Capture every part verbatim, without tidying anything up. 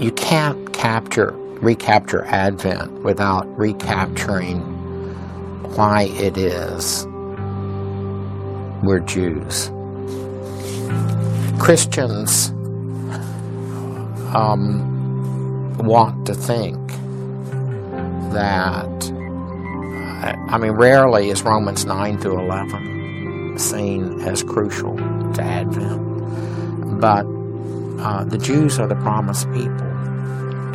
you can't capture, recapture Advent without recapturing why it is we're Jews. Christians um, want to think that, I mean, rarely is Romans nine through eleven seen as crucial to Advent, but uh, the Jews are the promised people,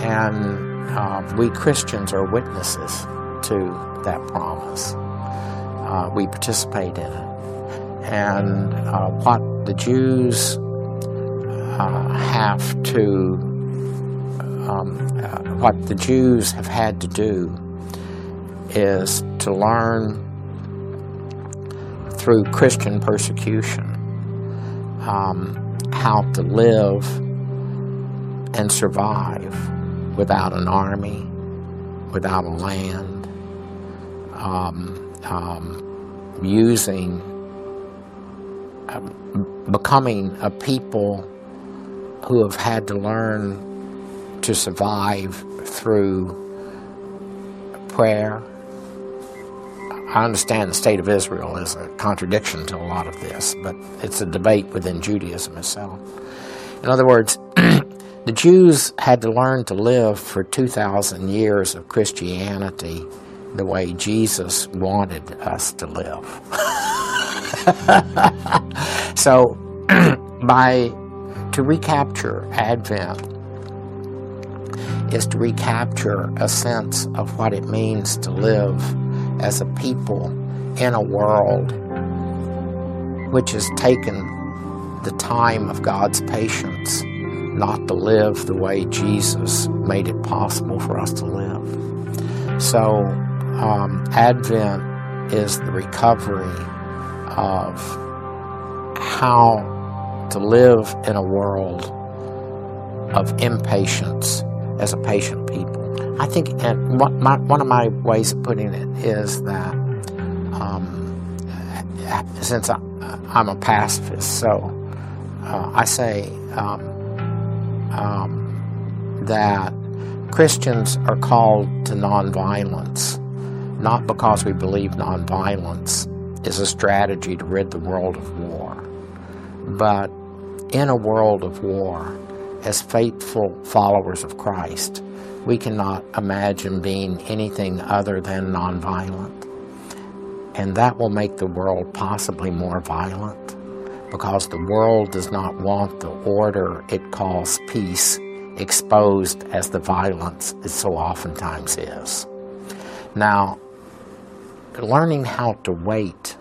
and uh, we Christians are witnesses to that promise. Uh, we participate in it. And uh, what the Jews uh, have to, um, uh, what the Jews have had to do is to learn through Christian persecution um, how to live and survive without an army, without a land, um, um, using becoming a people who have had to learn to survive through prayer. I understand the state of Israel is a contradiction to a lot of this, but it's a debate within Judaism itself. In other words, the Jews had to learn to live for two thousand years of Christianity the way Jesus wanted us to live. So, by to recapture Advent is to recapture a sense of what it means to live as a people in a world which has taken the time of God's patience not to live the way Jesus made it possible for us to live. So, um, Advent is the recovery of how to live in a world of impatience as a patient people. I think, and one, my, one of my ways of putting it is that um, since I, I'm a pacifist, so uh, I say um, um, that Christians are called to nonviolence, not because we believe nonviolence is a strategy to rid the world of war, but in a world of war, as faithful followers of Christ, we cannot imagine being anything other than nonviolent. And that will make the world possibly more violent, because the world does not want the order it calls peace exposed as the violence it so oftentimes is. Now, learning how to wait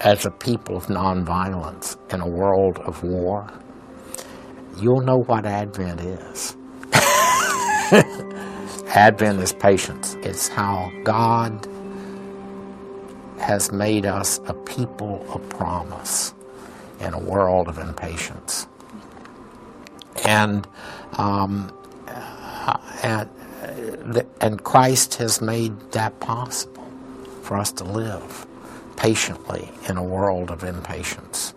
as a people of nonviolence in a world of war, you'll know what Advent is. Advent is patience. It's how God has made us a people of promise in a world of impatience. And um, and, and Christ has made that possible for us to live patiently in a world of impatience.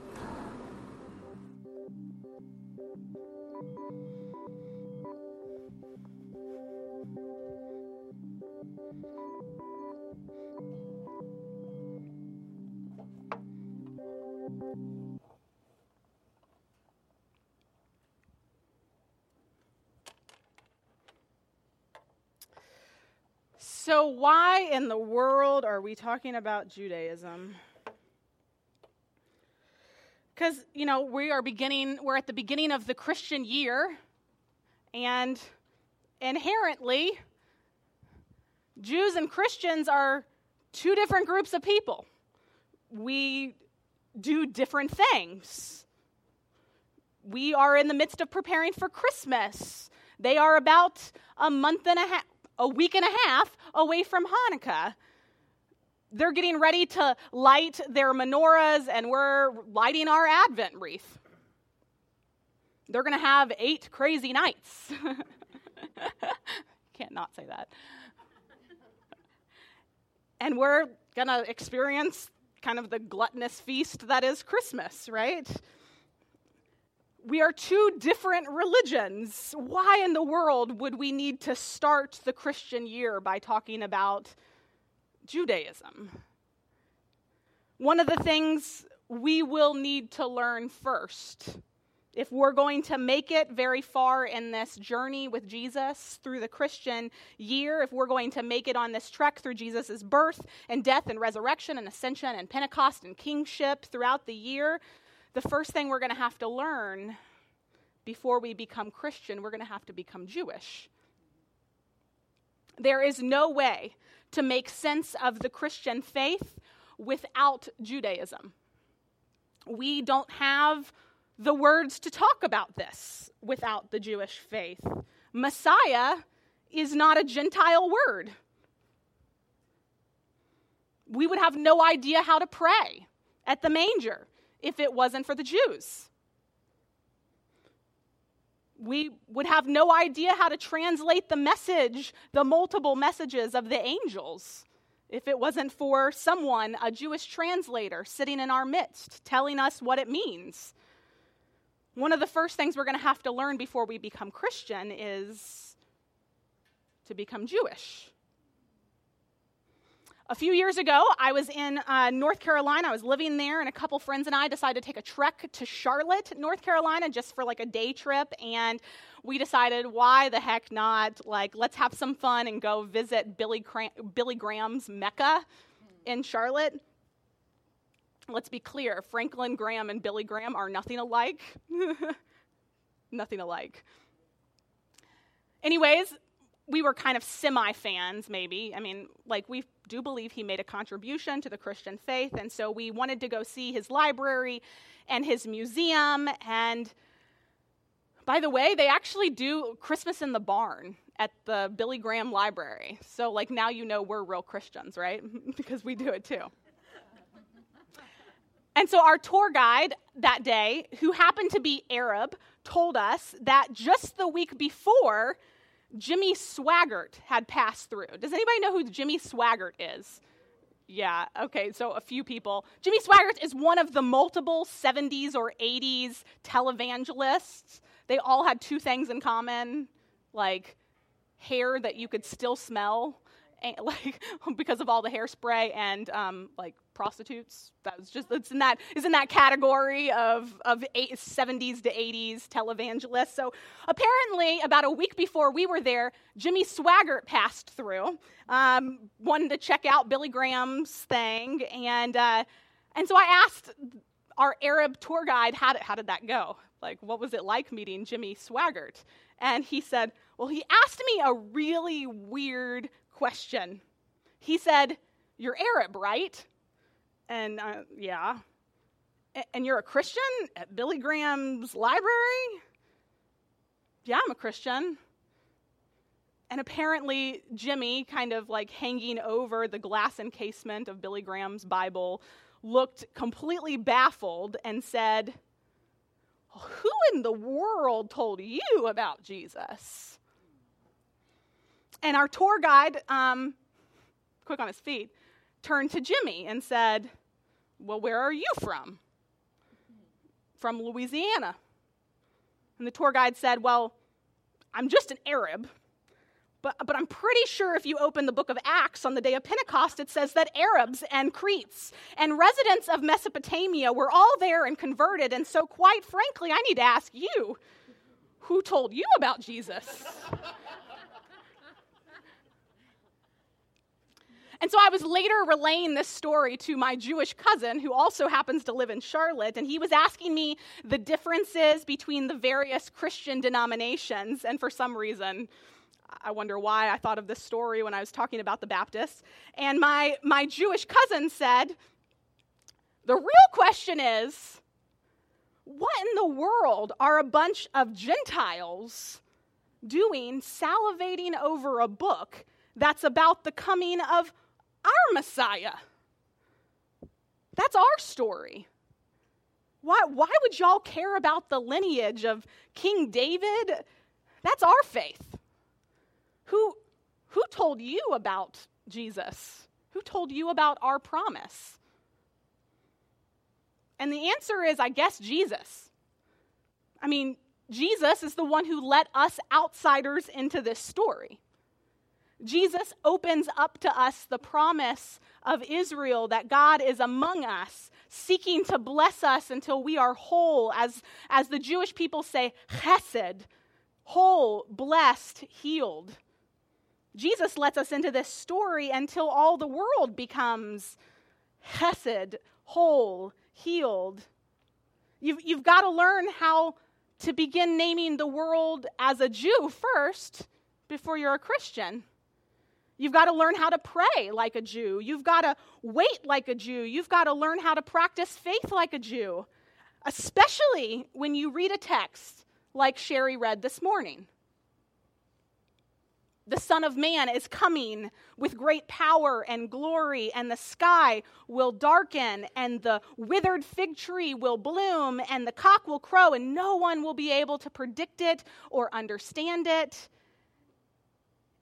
So why in the world are we talking about Judaism? Because, you know, we are beginning, we're at the beginning of the Christian year, and inherently, Jews and Christians are two different groups of people. We do different things. We are in the midst of preparing for Christmas. They are about a month and a half, a week and a half away from Hanukkah. They're getting ready to light their menorahs, and we're lighting our Advent wreath. They're going to have eight crazy nights. Can't not say that. And we're going to experience kind of the gluttonous feast that is Christmas, right? We are two different religions. Why in the world would we need to start the Christian year by talking about Judaism? One of the things we will need to learn first, if we're going to make it very far in this journey with Jesus through the Christian year, if we're going to make it on this trek through Jesus' birth and death and resurrection and ascension and Pentecost and kingship throughout the year, the first thing we're going to have to learn before we become Christian, we're going to have to become Jewish. There is no way to make sense of the Christian faith without Judaism. We don't have the words to talk about this without the Jewish faith. Messiah is not a Gentile word. We would have no idea how to pray at the manger if it wasn't for the Jews. We would have no idea how to translate the message, the multiple messages of the angels, if it wasn't for someone, a Jewish translator, sitting in our midst, telling us what it means. One of the first things we're going to have to learn before we become Christian is to become Jewish. A few years ago, I was in uh, North Carolina. I was living there, and a couple friends and I decided to take a trek to Charlotte, North Carolina, just for like a day trip. And we decided, why the heck not? Like, let's have some fun and go visit Billy, Cram- Billy Graham's Mecca in Charlotte. Let's be clear, Franklin Graham and Billy Graham are nothing alike. Nothing alike. Anyways, we were kind of semi-fans, maybe. I mean, like, we do believe he made a contribution to the Christian faith, and so we wanted to go see his library and his museum. And by the way, they actually do Christmas in the Barn at the Billy Graham Library. So, like, now you know we're real Christians, right? Because we do it, too. And so our tour guide that day, who happened to be Arab, told us that just the week before, Jimmy Swaggart had passed through. Does anybody know who Jimmy Swaggart is? Yeah, okay, so a few people. Jimmy Swaggart is one of the multiple seventies or eighties televangelists. They all had two things in common, like hair that you could still smell, and, like, because of all the hairspray, and um, like prostitutes. That was just, it's in that, is in that category of of eight, seventies to eighties televangelists. So apparently, about a week before we were there, Jimmy Swaggart passed through, um, wanted to check out Billy Graham's thing, and uh, and so I asked our Arab tour guide, how did, how did that go? Like, what was it like meeting Jimmy Swaggart? And he said, well, he asked me a really weird question. He said, you're Arab, right? And uh, yeah. A- and you're a Christian at Billy Graham's library? Yeah, I'm a Christian. And apparently Jimmy, kind of like hanging over the glass encasement of Billy Graham's Bible, looked completely baffled and said, who in the world told you about Jesus? And our tour guide, um, quick on his feet, turned to Jimmy and said, well, where are you from? From Louisiana. And the tour guide said, well, I'm just an Arab, but, but I'm pretty sure if you open the book of Acts on the day of Pentecost, it says that Arabs and Cretes and residents of Mesopotamia were all there and converted, and so quite frankly, I need to ask you, who told you about Jesus? And so I was later relaying this story to my Jewish cousin, who also happens to live in Charlotte, and he was asking me the differences between the various Christian denominations. And for some reason, I wonder why, I thought of this story when I was talking about the Baptists. And my, my Jewish cousin said, the real question is, what in the world are a bunch of Gentiles doing salivating over a book that's about the coming of our Messiah? That's our story. Why, why would y'all care about the lineage of King David? That's our faith. Who, who told you about Jesus? Who told you about our promise? And the answer is, I guess, Jesus. I mean, Jesus is the one who let us outsiders into this story. Jesus opens up to us the promise of Israel that God is among us, seeking to bless us until we are whole. As, as the Jewish people say, chesed, whole, blessed, healed. Jesus lets us into this story until all the world becomes chesed, whole, healed. You've, you've got to learn how to begin naming the world as a Jew first before you're a Christian. You've got to learn how to pray like a Jew. You've got to wait like a Jew. You've got to learn how to practice faith like a Jew, especially when you read a text like Sherry read this morning. The Son of Man is coming with great power and glory, and the sky will darken, and the withered fig tree will bloom, and the cock will crow, and no one will be able to predict it or understand it.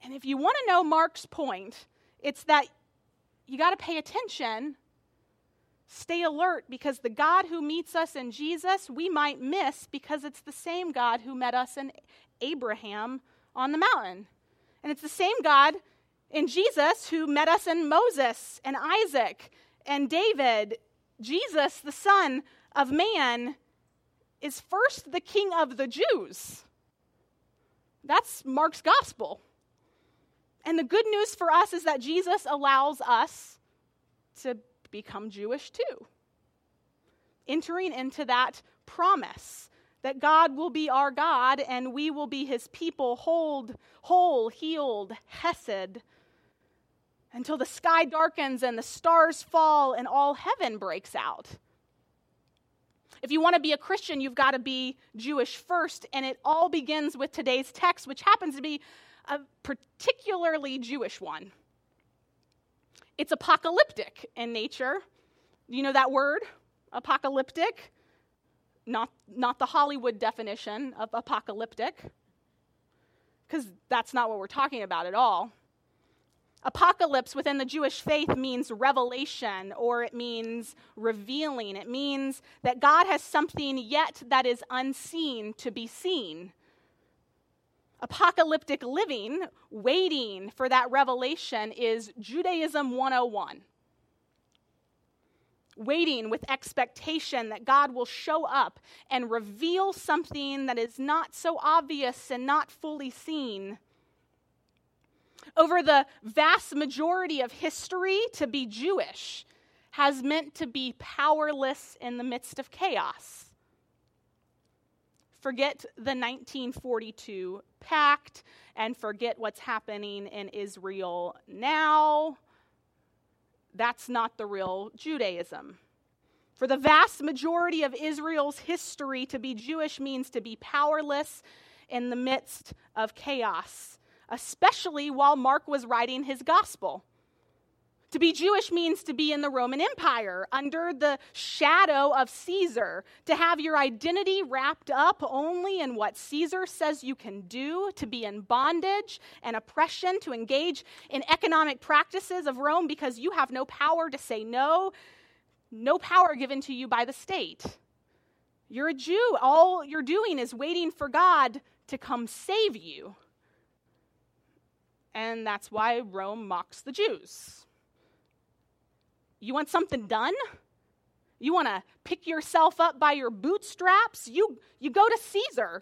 And if you want to know Mark's point, it's that you got to pay attention, stay alert, because the God who meets us in Jesus, we might miss, because it's the same God who met us in Abraham on the mountain. And it's the same God in Jesus who met us in Moses and Isaac and David. Jesus, the Son of Man, is first the King of the Jews. That's Mark's gospel. And the good news for us is that Jesus allows us to become Jewish too, entering into that promise that God will be our God and we will be his people, hold, whole, healed, hesed, until the sky darkens and the stars fall and all heaven breaks out. If you want to be a Christian, you've got to be Jewish first, and it all begins with today's text, which happens to be a particularly Jewish one. It's apocalyptic in nature. You know that word, apocalyptic? Not not the Hollywood definition of apocalyptic, because that's not what we're talking about at all. Apocalypse within the Jewish faith means revelation, or it means revealing. It means that God has something yet that is unseen to be seen. Apocalyptic living, waiting for that revelation, is Judaism one oh one. Waiting with expectation that God will show up and reveal something that is not so obvious and not fully seen. Over the vast majority of history, to be Jewish has meant to be powerless in the midst of chaos. Forget the nineteen forty-two pact and forget what's happening in Israel now. That's not the real Judaism. For the vast majority of Israel's history, to be Jewish means to be powerless in the midst of chaos, especially while Mark was writing his gospel. To be Jewish means to be in the Roman Empire, under the shadow of Caesar, to have your identity wrapped up only in what Caesar says you can do, to be in bondage and oppression, to engage in economic practices of Rome because you have no power to say no, no power given to you by the state. You're a Jew. All you're doing is waiting for God to come save you. And that's why Rome mocks the Jews. You want something done? You want to pick yourself up by your bootstraps? You you go to Caesar.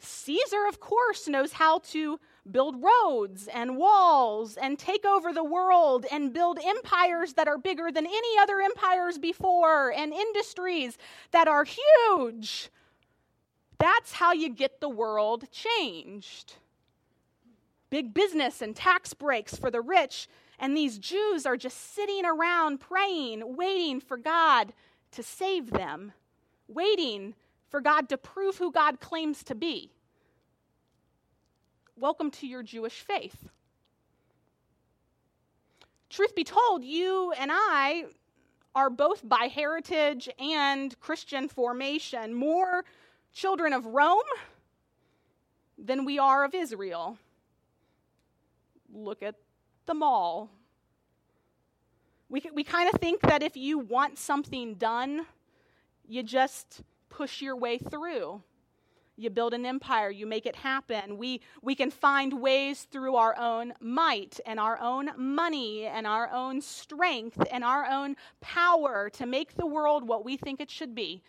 Caesar, of course, knows how to build roads and walls and take over the world and build empires that are bigger than any other empires before and industries that are huge. That's how you get the world changed. Big business and tax breaks for the rich. And these Jews are just sitting around praying, waiting for God to save them, waiting for God to prove who God claims to be. Welcome to your Jewish faith. Truth be told, you and I are both by heritage and Christian formation more children of Rome than we are of Israel. Look at the mall. We we kind of think that if you want something done, you just push your way through. You build an empire. You make it happen. We we can find ways through our own might and our own money and our own strength and our own power to make the world what we think it should be.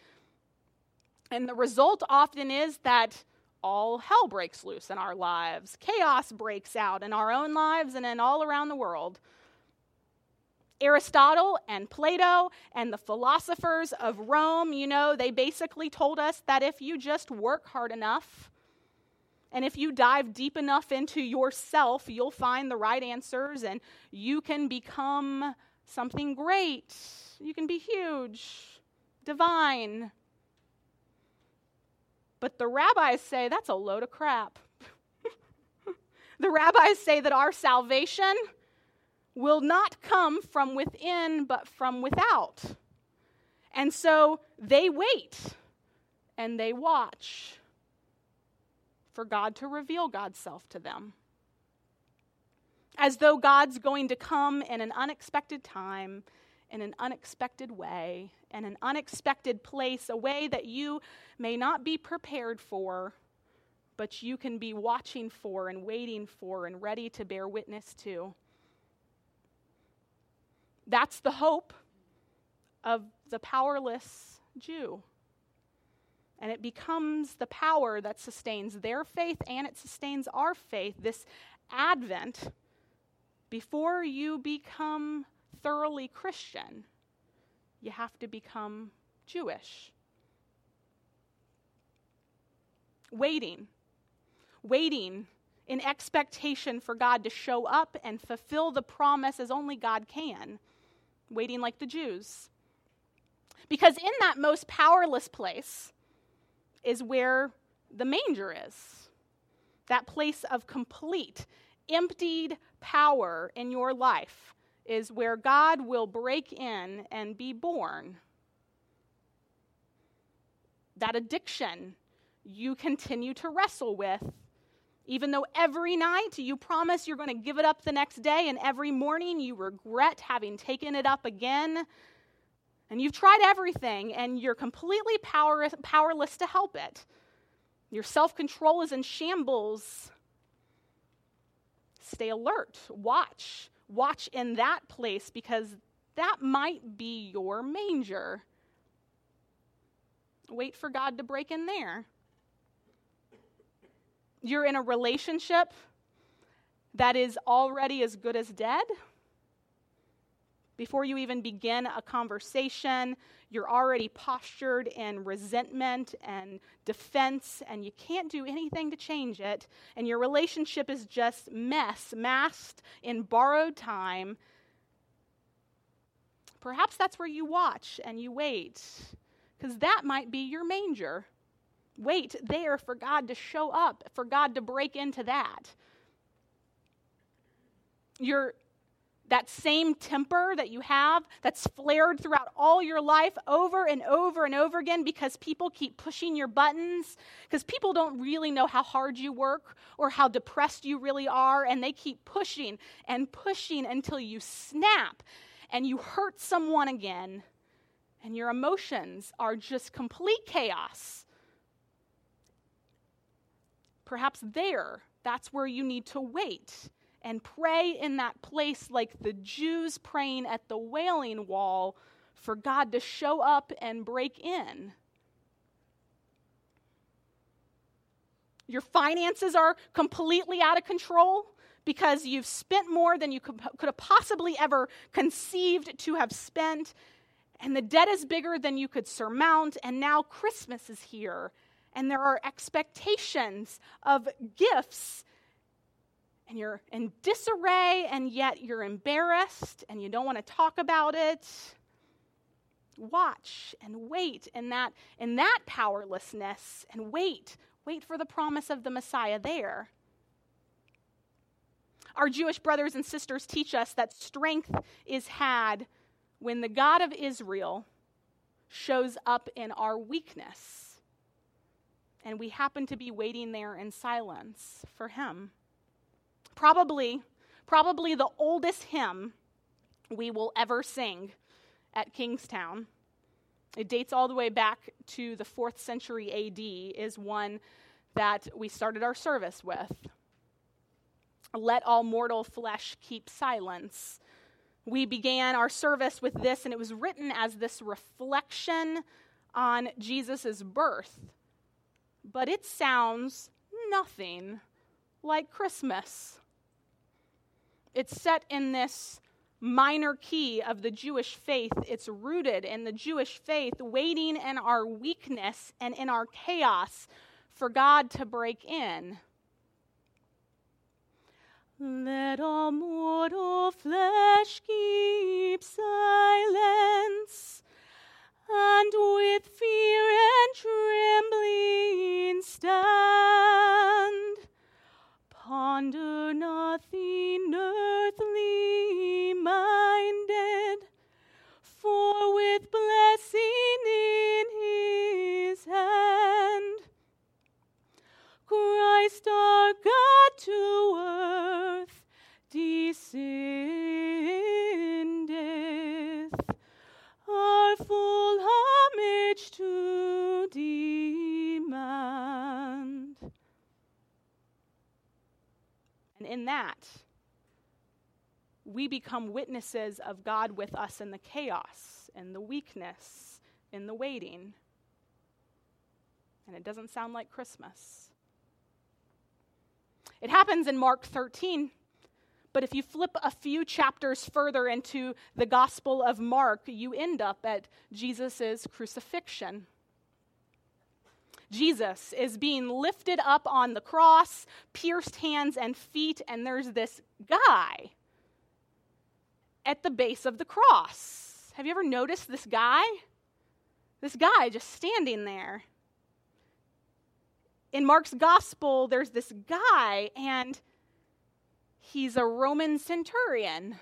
And the result often is that all hell breaks loose in our lives. Chaos breaks out in our own lives and in all around the world. Aristotle and Plato and the philosophers of Rome, you know, they basically told us that if you just work hard enough and if you dive deep enough into yourself, you'll find the right answers and you can become something great. You can be huge, divine. But the rabbis say that's a load of crap. The rabbis say that our salvation will not come from within, but from without. And so they wait and they watch for God to reveal God's self to them. As though God's going to come in an unexpected time, in an unexpected way, in an unexpected place, a way that you may not be prepared for, but you can be watching for and waiting for and ready to bear witness to. That's the hope of the powerless Jew. And it becomes the power that sustains their faith and it sustains our faith. This Advent, before you become thoroughly Christian, you have to become Jewish. Waiting. Waiting in expectation for God to show up and fulfill the promise as only God can. Waiting like the Jews. Because in that most powerless place is where the manger is. That place of complete, emptied power in your life is where God will break in and be born. That addiction you continue to wrestle with, even though every night you promise you're going to give it up the next day, and every morning you regret having taken it up again. And you've tried everything, and you're completely power- powerless to help it. Your self-control is in shambles. Stay alert. Watch. Watch in that place, because that might be your manger. Wait for God to break in there. You're in a relationship that is already as good as dead. Before you even begin a conversation, you're already postured in resentment and defense, and you can't do anything to change it. And your relationship is just mess, masked in borrowed time. Perhaps that's where you watch and you wait, because that might be your manger. Wait there for God to show up, for God to break into that. Your, that same temper that you have that's flared throughout all your life over and over and over again because people keep pushing your buttons, because people don't really know how hard you work or how depressed you really are, and they keep pushing and pushing until you snap and you hurt someone again, and your emotions are just complete chaos. Perhaps there, that's where you need to wait and pray in that place like the Jews praying at the Wailing Wall for God to show up and break in. Your finances are completely out of control because you've spent more than you could have possibly ever conceived to have spent, and the debt is bigger than you could surmount, and now Christmas is here. And there are expectations of gifts, and you're in disarray, and yet you're embarrassed, and you don't want to talk about it. Watch and wait in that, in that powerlessness, and wait, wait for the promise of the Messiah there. Our Jewish brothers and sisters teach us that strength is had when the God of Israel shows up in our weakness. And we happen to be waiting there in silence for him. Probably, probably the oldest hymn we will ever sing at Kingstown It dates all the way back to the fourth century A D is one that we started our service with. Let all mortal flesh keep silence. We began our service with this, and it was written as this reflection on Jesus' birth. But it sounds nothing like Christmas. It's set in this minor key of the Jewish faith. It's rooted in the Jewish faith, waiting in our weakness and in our chaos for God to break in. Let all mortal flesh keep silence, and with fear and trembling stand. Ponder nothing earthly minded, for with blessing in his hand, Christ our God to earth descendeth, our full homage to demand. And in that, we become witnesses of God with us in the chaos, in the weakness, in the waiting. And it doesn't sound like Christmas. It happens in Mark thirteen, but if you flip a few chapters further into the Gospel of Mark, you end up at Jesus' crucifixion. Jesus is being lifted up on the cross, pierced hands and feet, and there's this guy at the base of the cross. Have you ever noticed this guy? This guy just standing there. In Mark's gospel, there's this guy, and he's a Roman centurion.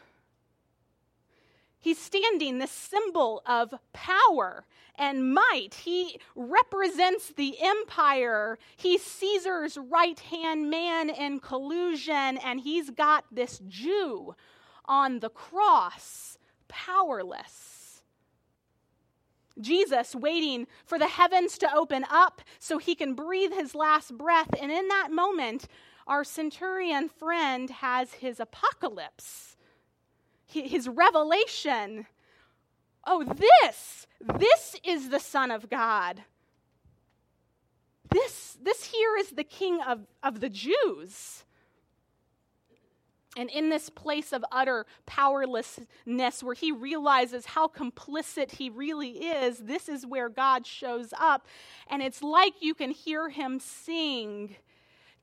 He's standing, this symbol of power and might. He represents the empire. He's Caesar's right-hand man in collusion, and he's got this Jew on the cross, powerless. Jesus waiting for the heavens to open up so he can breathe his last breath. And in that moment, our centurion friend has his apocalypse, his revelation. Oh, this, this is the Son of God. This, this here is the King of, of the Jews. And in this place of utter powerlessness where he realizes how complicit he really is, this is where God shows up. And it's like you can hear him sing,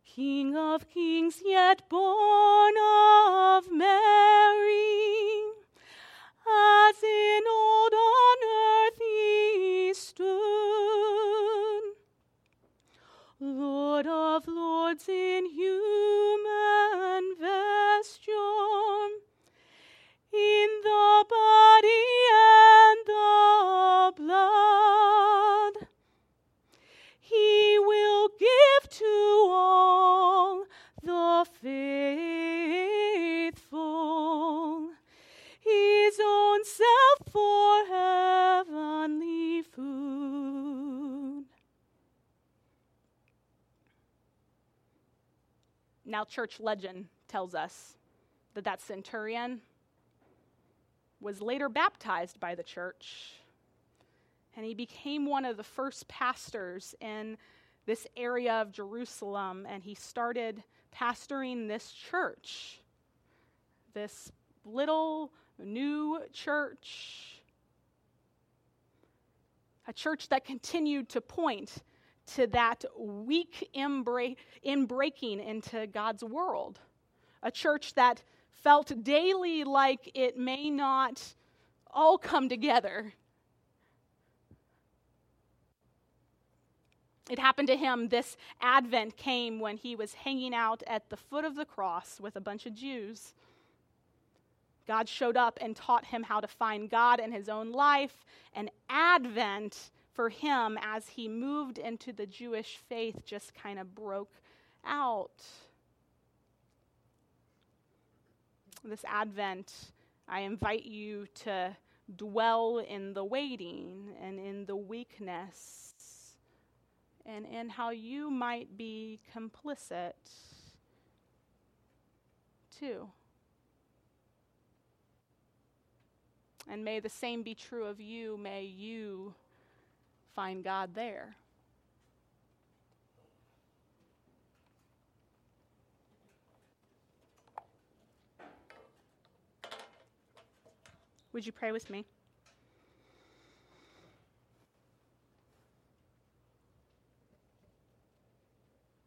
King of kings yet born of Mary, as in old on earth he stood, Lord of lords in human vesture, in the body and the blood, he will give to all the faithful his own self for heavenly food. Now, church legend tells us that that centurion was later baptized by the church, and he became one of the first pastors in this area of Jerusalem, and he started pastoring this church, this little new church, a church that continued to point to that weak inbra- inbreaking into God's world. A church that felt daily like it may not all come together. It happened to him. This Advent came when he was hanging out at the foot of the cross with a bunch of Jews. God showed up and taught him how to find God in his own life, and Advent for him, as he moved into the Jewish faith, just kind of broke out. This Advent, I invite you to dwell in the waiting and in the weakness and in how you might be complicit too. And may the same be true of you. May you find God there. Would you pray with me?